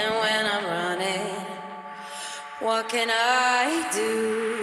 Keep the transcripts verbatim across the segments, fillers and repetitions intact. and when I'm running, what can I do?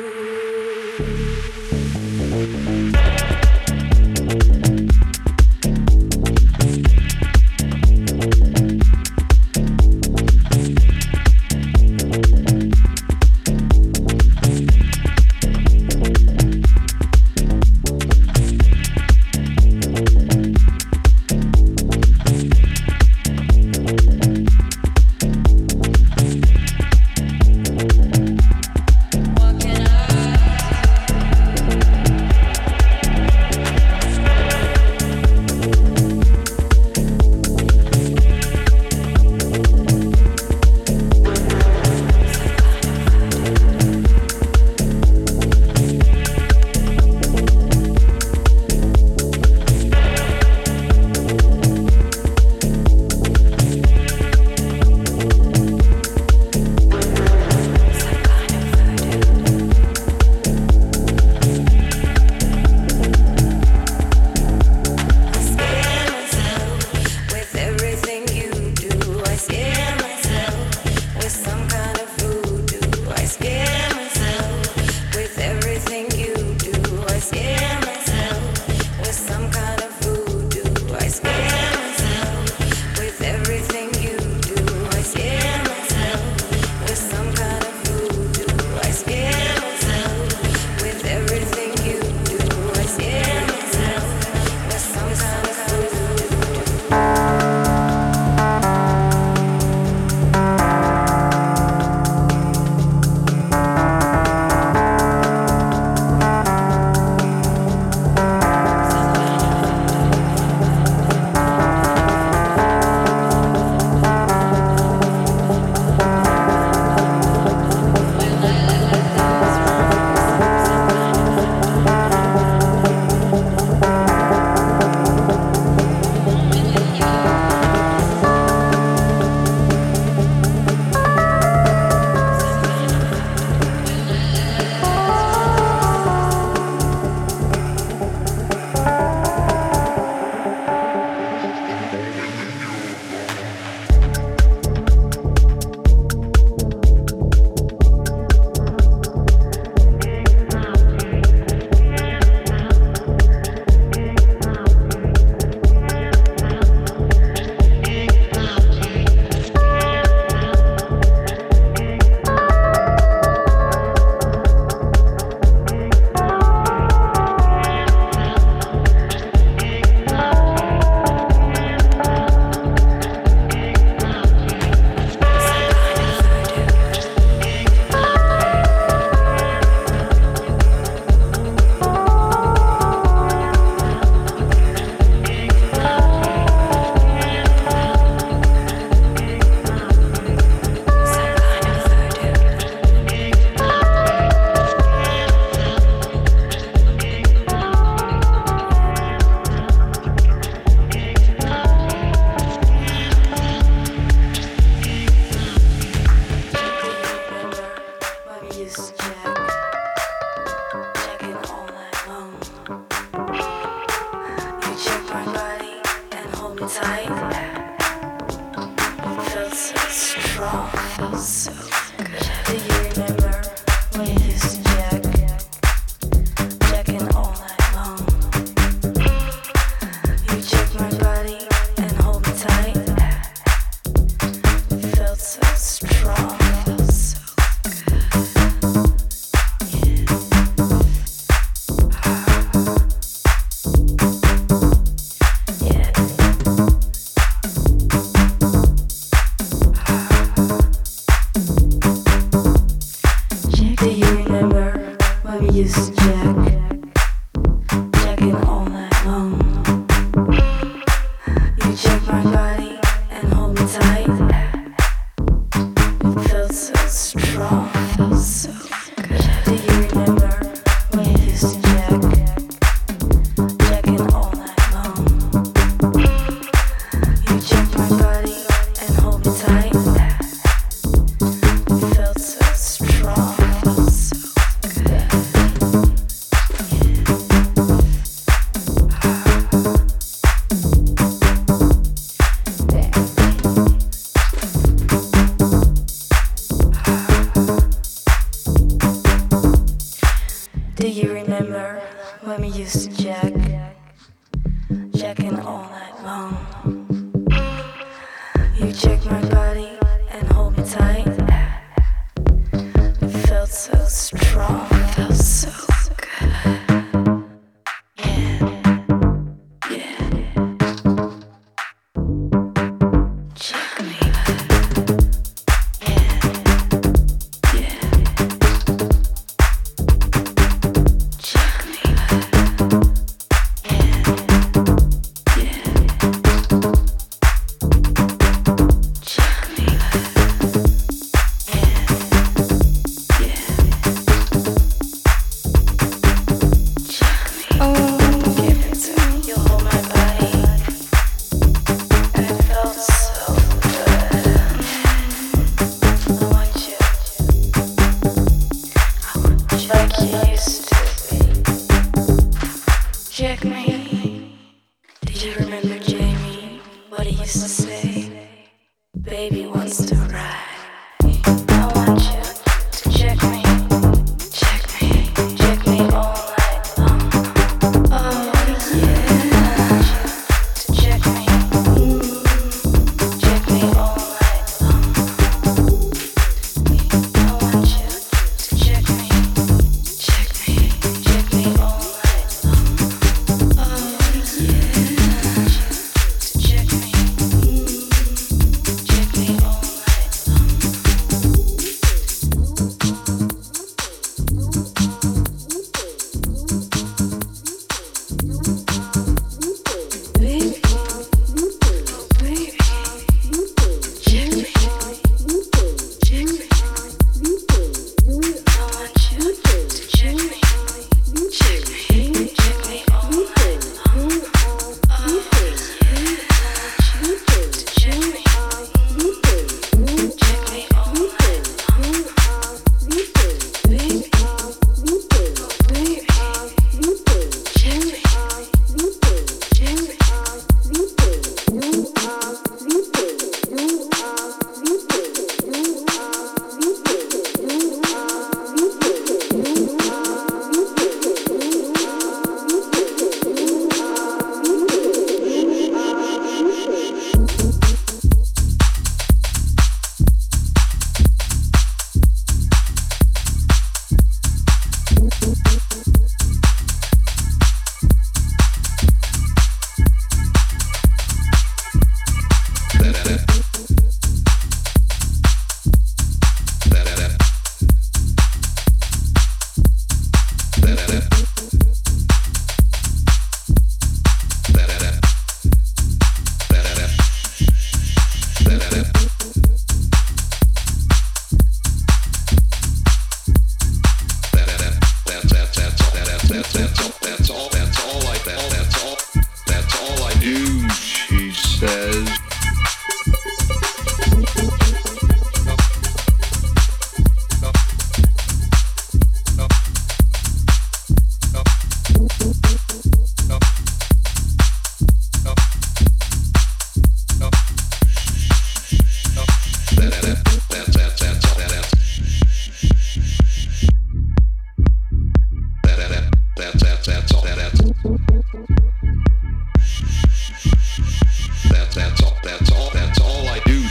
Check my body and hold me tight. used to jack, jacking all night long. You checked my body and hold me tight. It felt so strong, felt so good. Yeah, yeah. Check me. Check me. Did you remember Jamie? What he used to say? Baby wants to ride. I want you to check me, check me, check me all night long. Oh yeah, I want you to check me, check me all night long. I want you to check me, check me, check me all night long.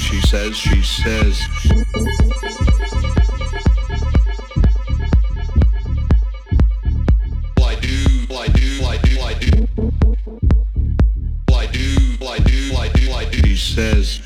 She says, I do, I do, I do, I do. I do, I do, I do, I do. She says,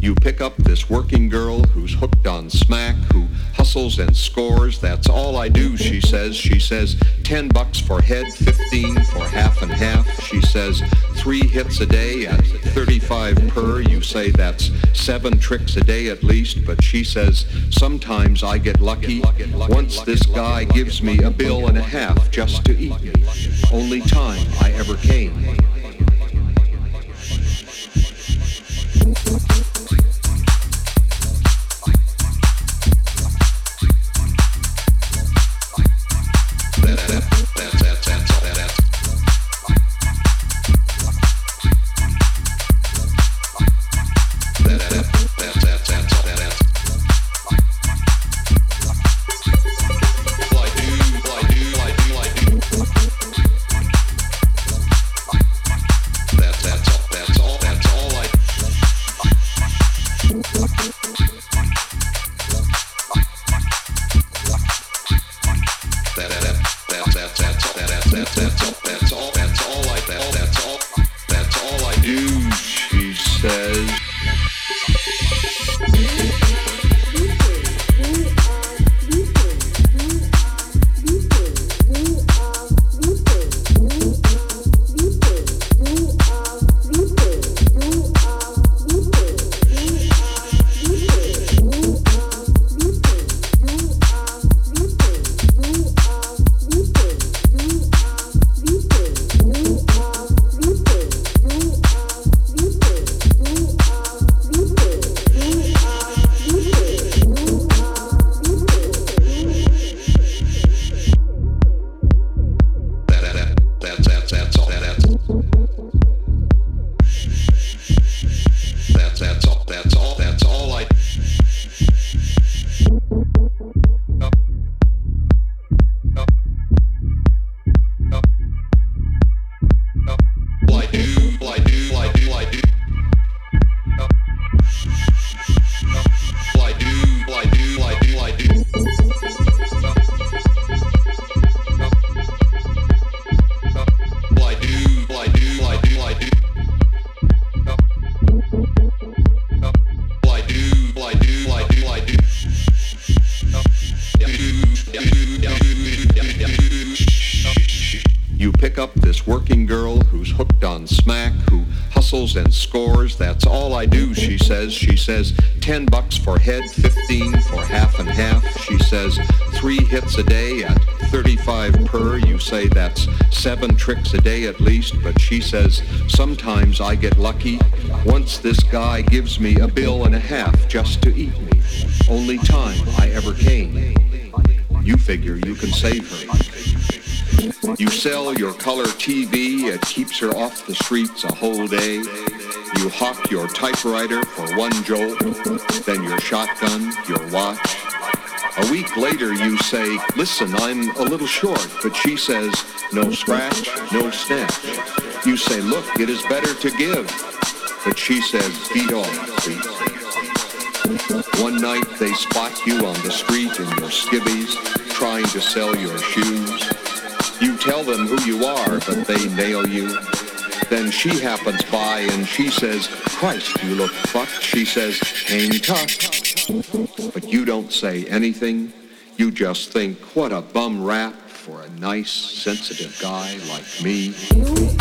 you pick up this working girl who's hooked on smack, who hustles and scores. That's all I do, she says. She says, ten bucks for head, fifteen for half and half. She says, three hits a day at thirty-five per. You say that's seven tricks a day at least, but she says, sometimes I get lucky. Once this guy gives me a bill and a half just to eat. Only time I ever came. that's all, that's all I... and scores, that's all I do, she says. She says, ten bucks for head, fifteen for half and half. She says, three hits a day at thirty-five per. You say that's seven tricks a day at least, but she says, sometimes I get lucky. Once this guy gives me a bill and a half just to eat me. Only time I ever came. You figure you can save her. You sell your color T V, it keeps her off the streets a whole day. You hawk your typewriter for one jolt, then your shotgun, your watch. A week later you say, listen, I'm a little short, but she says, no scratch, no snatch. You say, look, it is better to give, but she says, beat off, please. One night they spot you on the street in your skivvies, trying to sell your shoes. You tell them who you are, but they nail you. Then she happens by and she says, Christ, you look fucked. She says, hang tough. But you don't say anything. You just think, what a bum rap for a nice, sensitive guy like me. We'll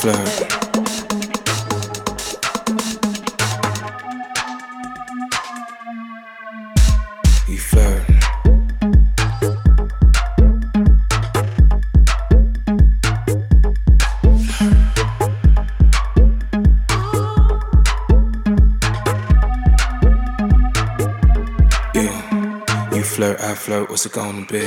flirt. You flirt. Yeah, you flirt, I flirt, what's it gonna be?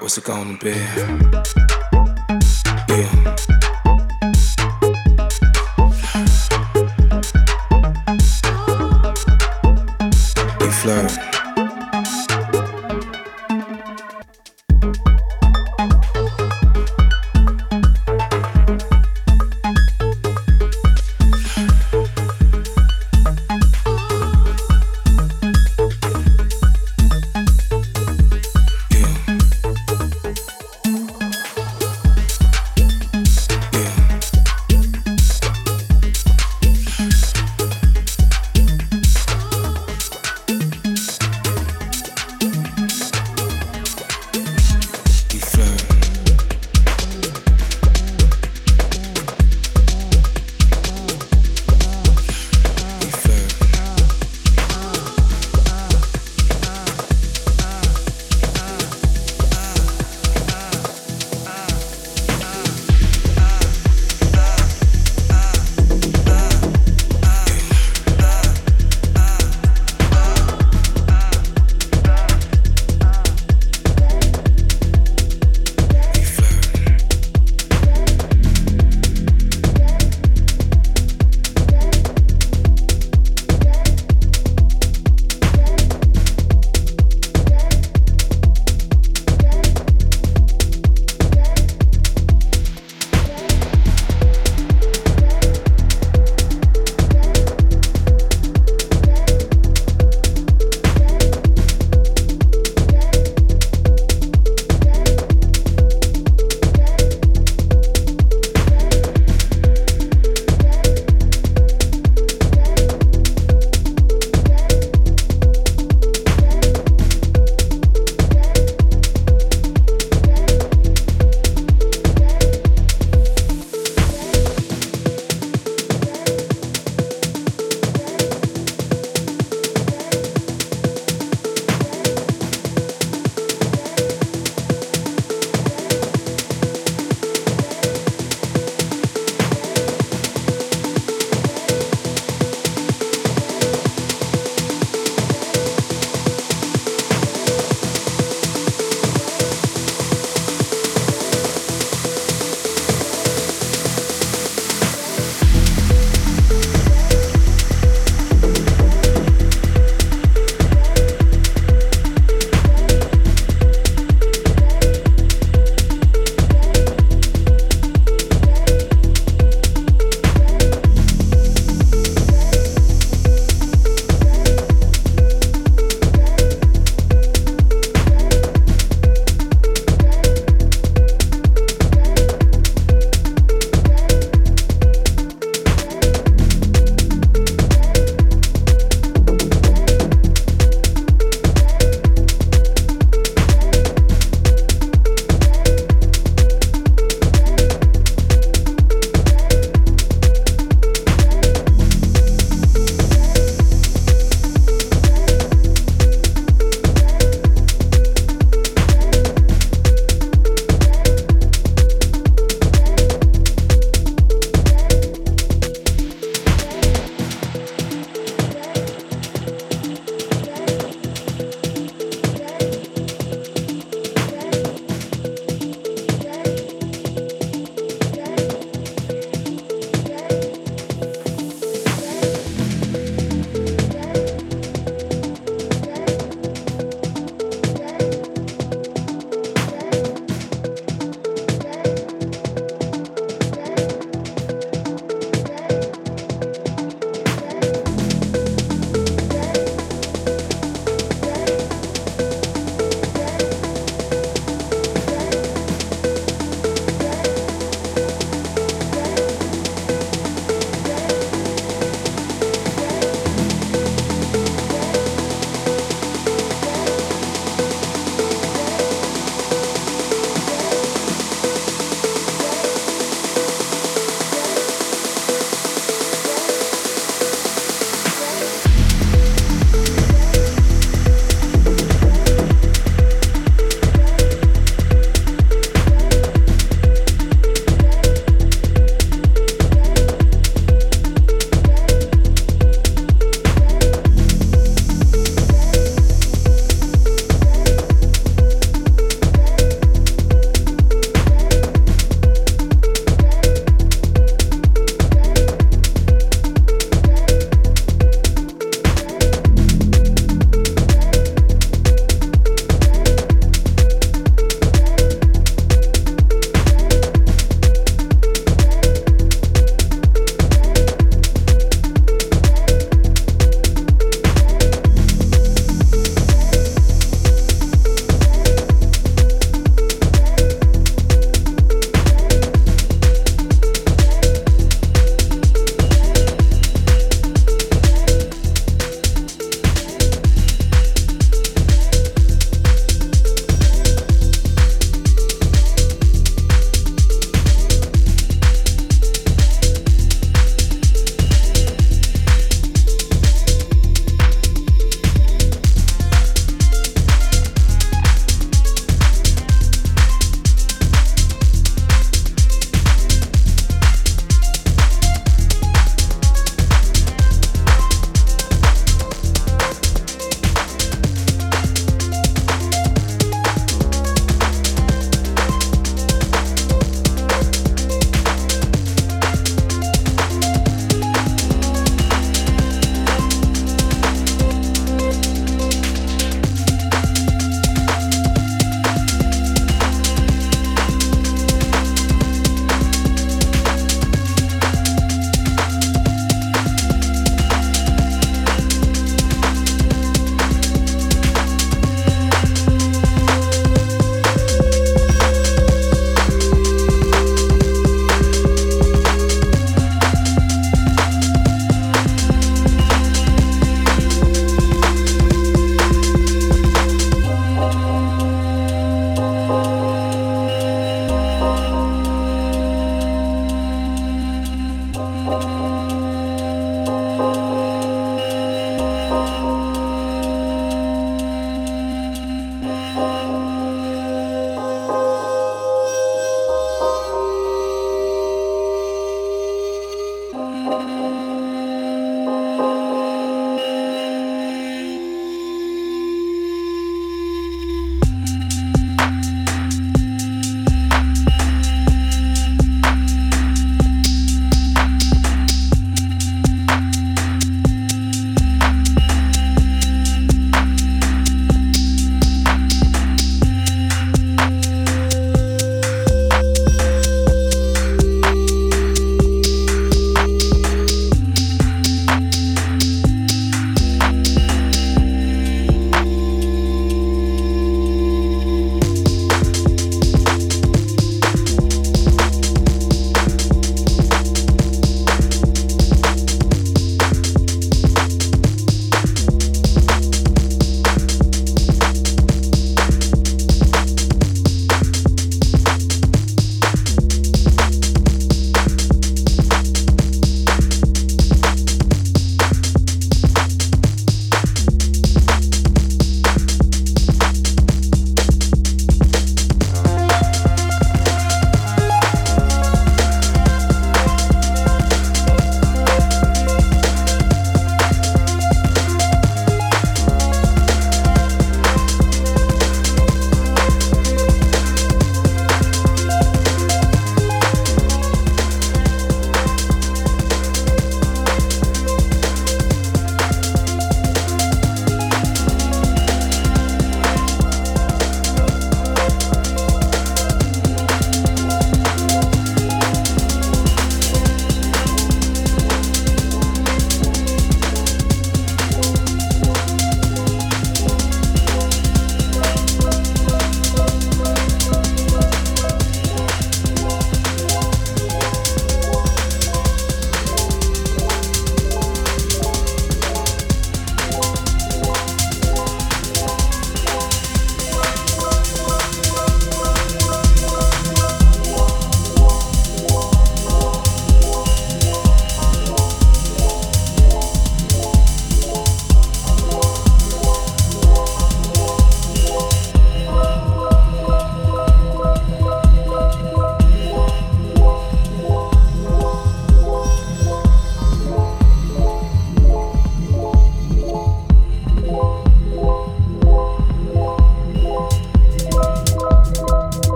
What's it gonna be? Yeah. You flirt.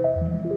Thank you.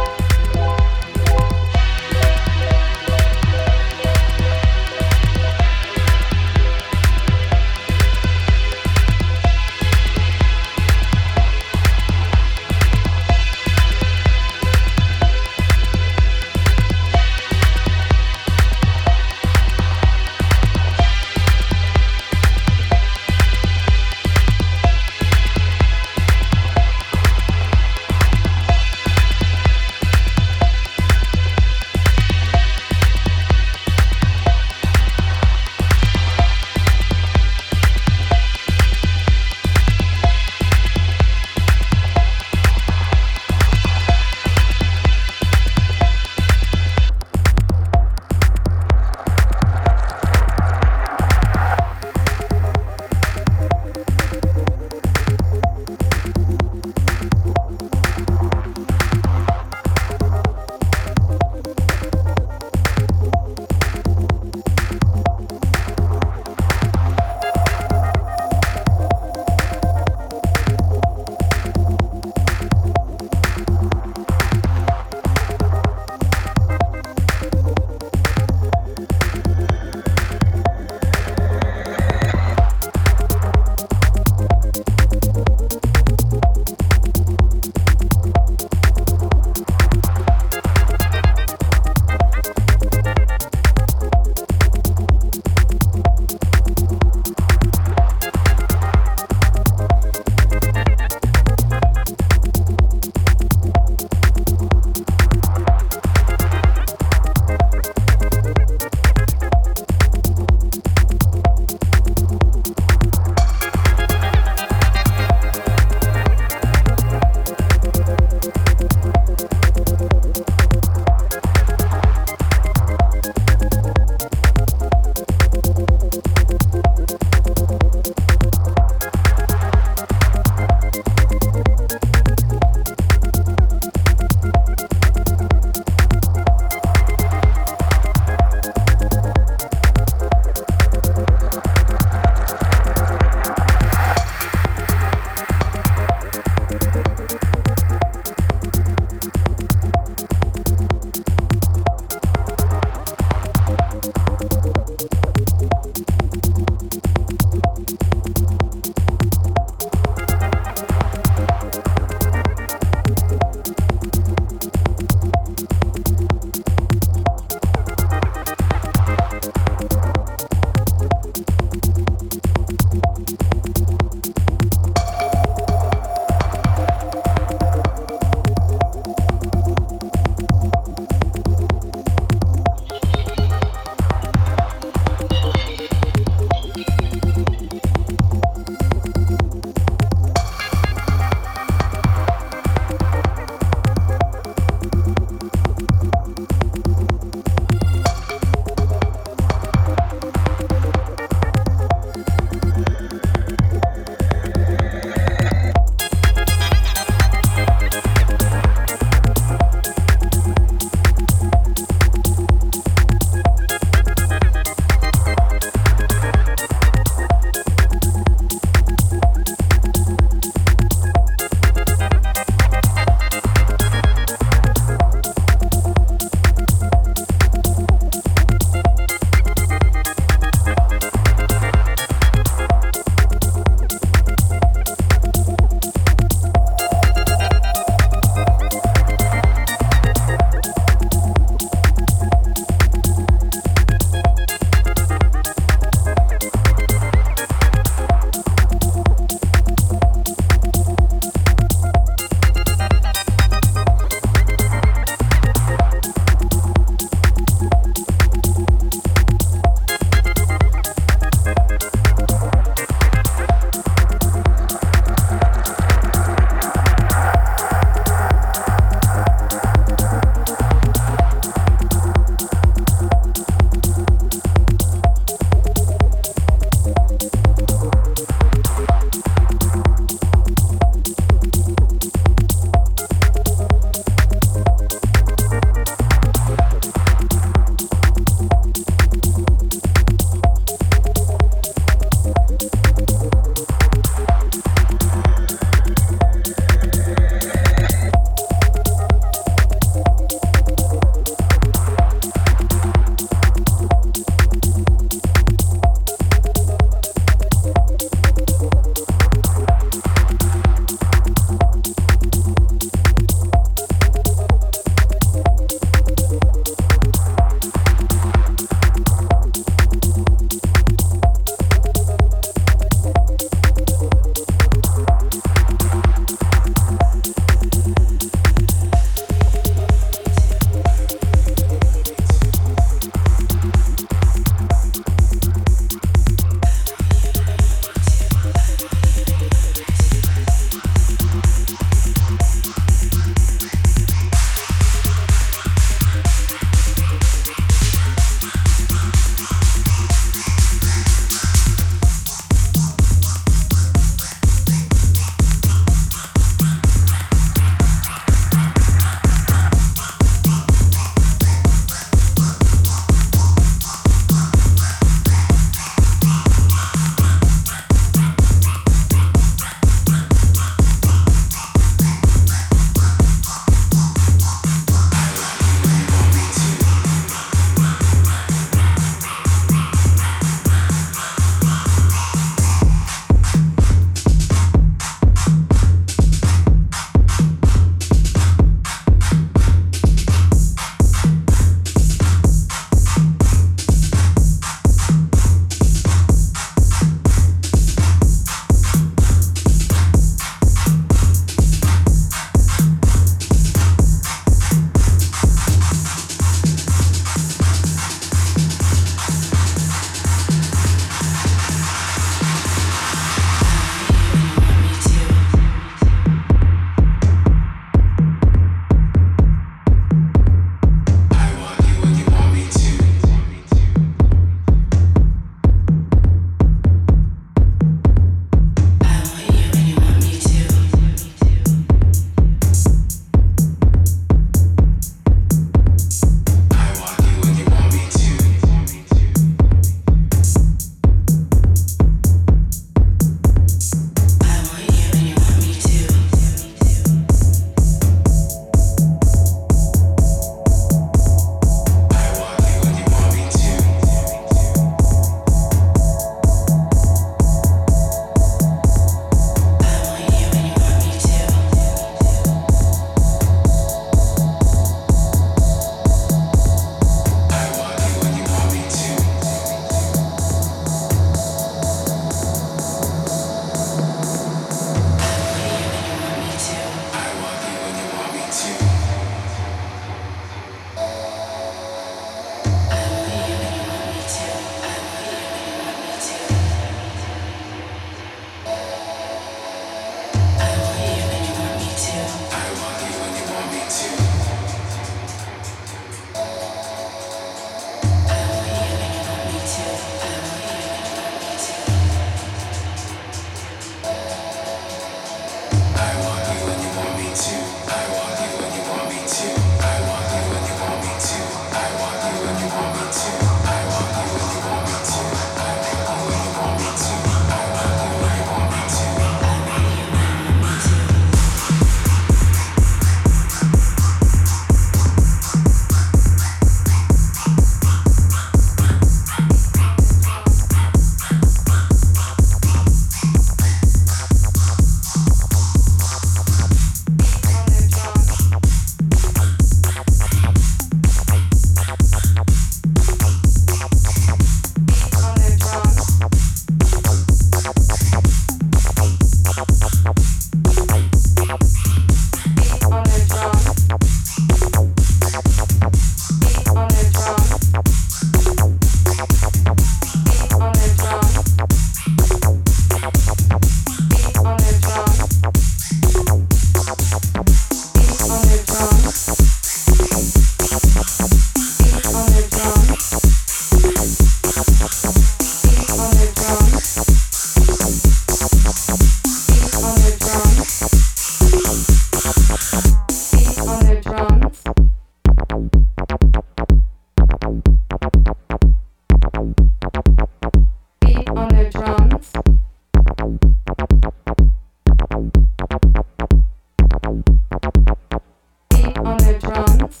on their drums.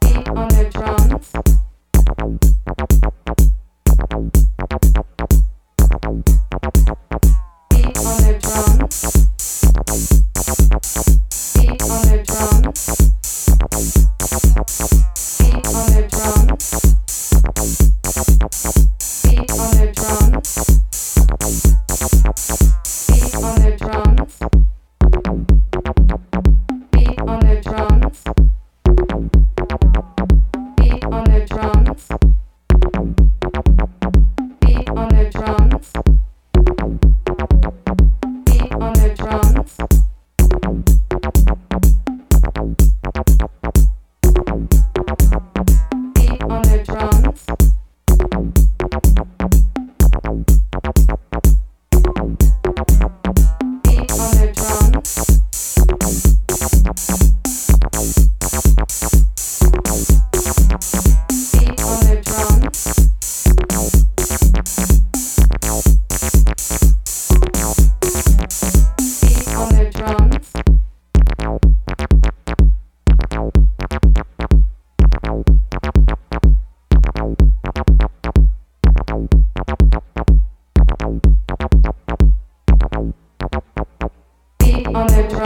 Beat on their drums. Beat on their drums. Beat on their drums. Beat on their drums. Beat on their drums. Beat on their drums. Beat on their drums. Beat on their drums. Beat on their drums. Beat on their drums. Beat on their drums. On their drums. Beat on their drums. Beat on their drums. On their drums. Beat on their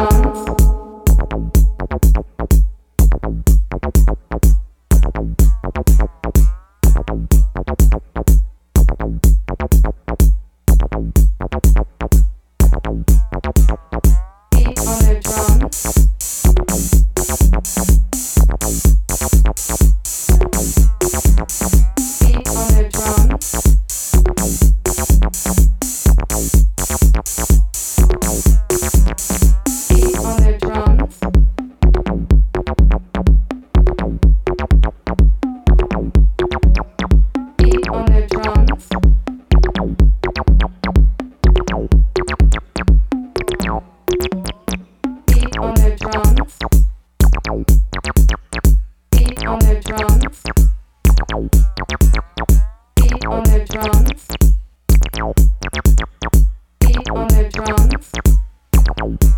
drums. Beat on their drums.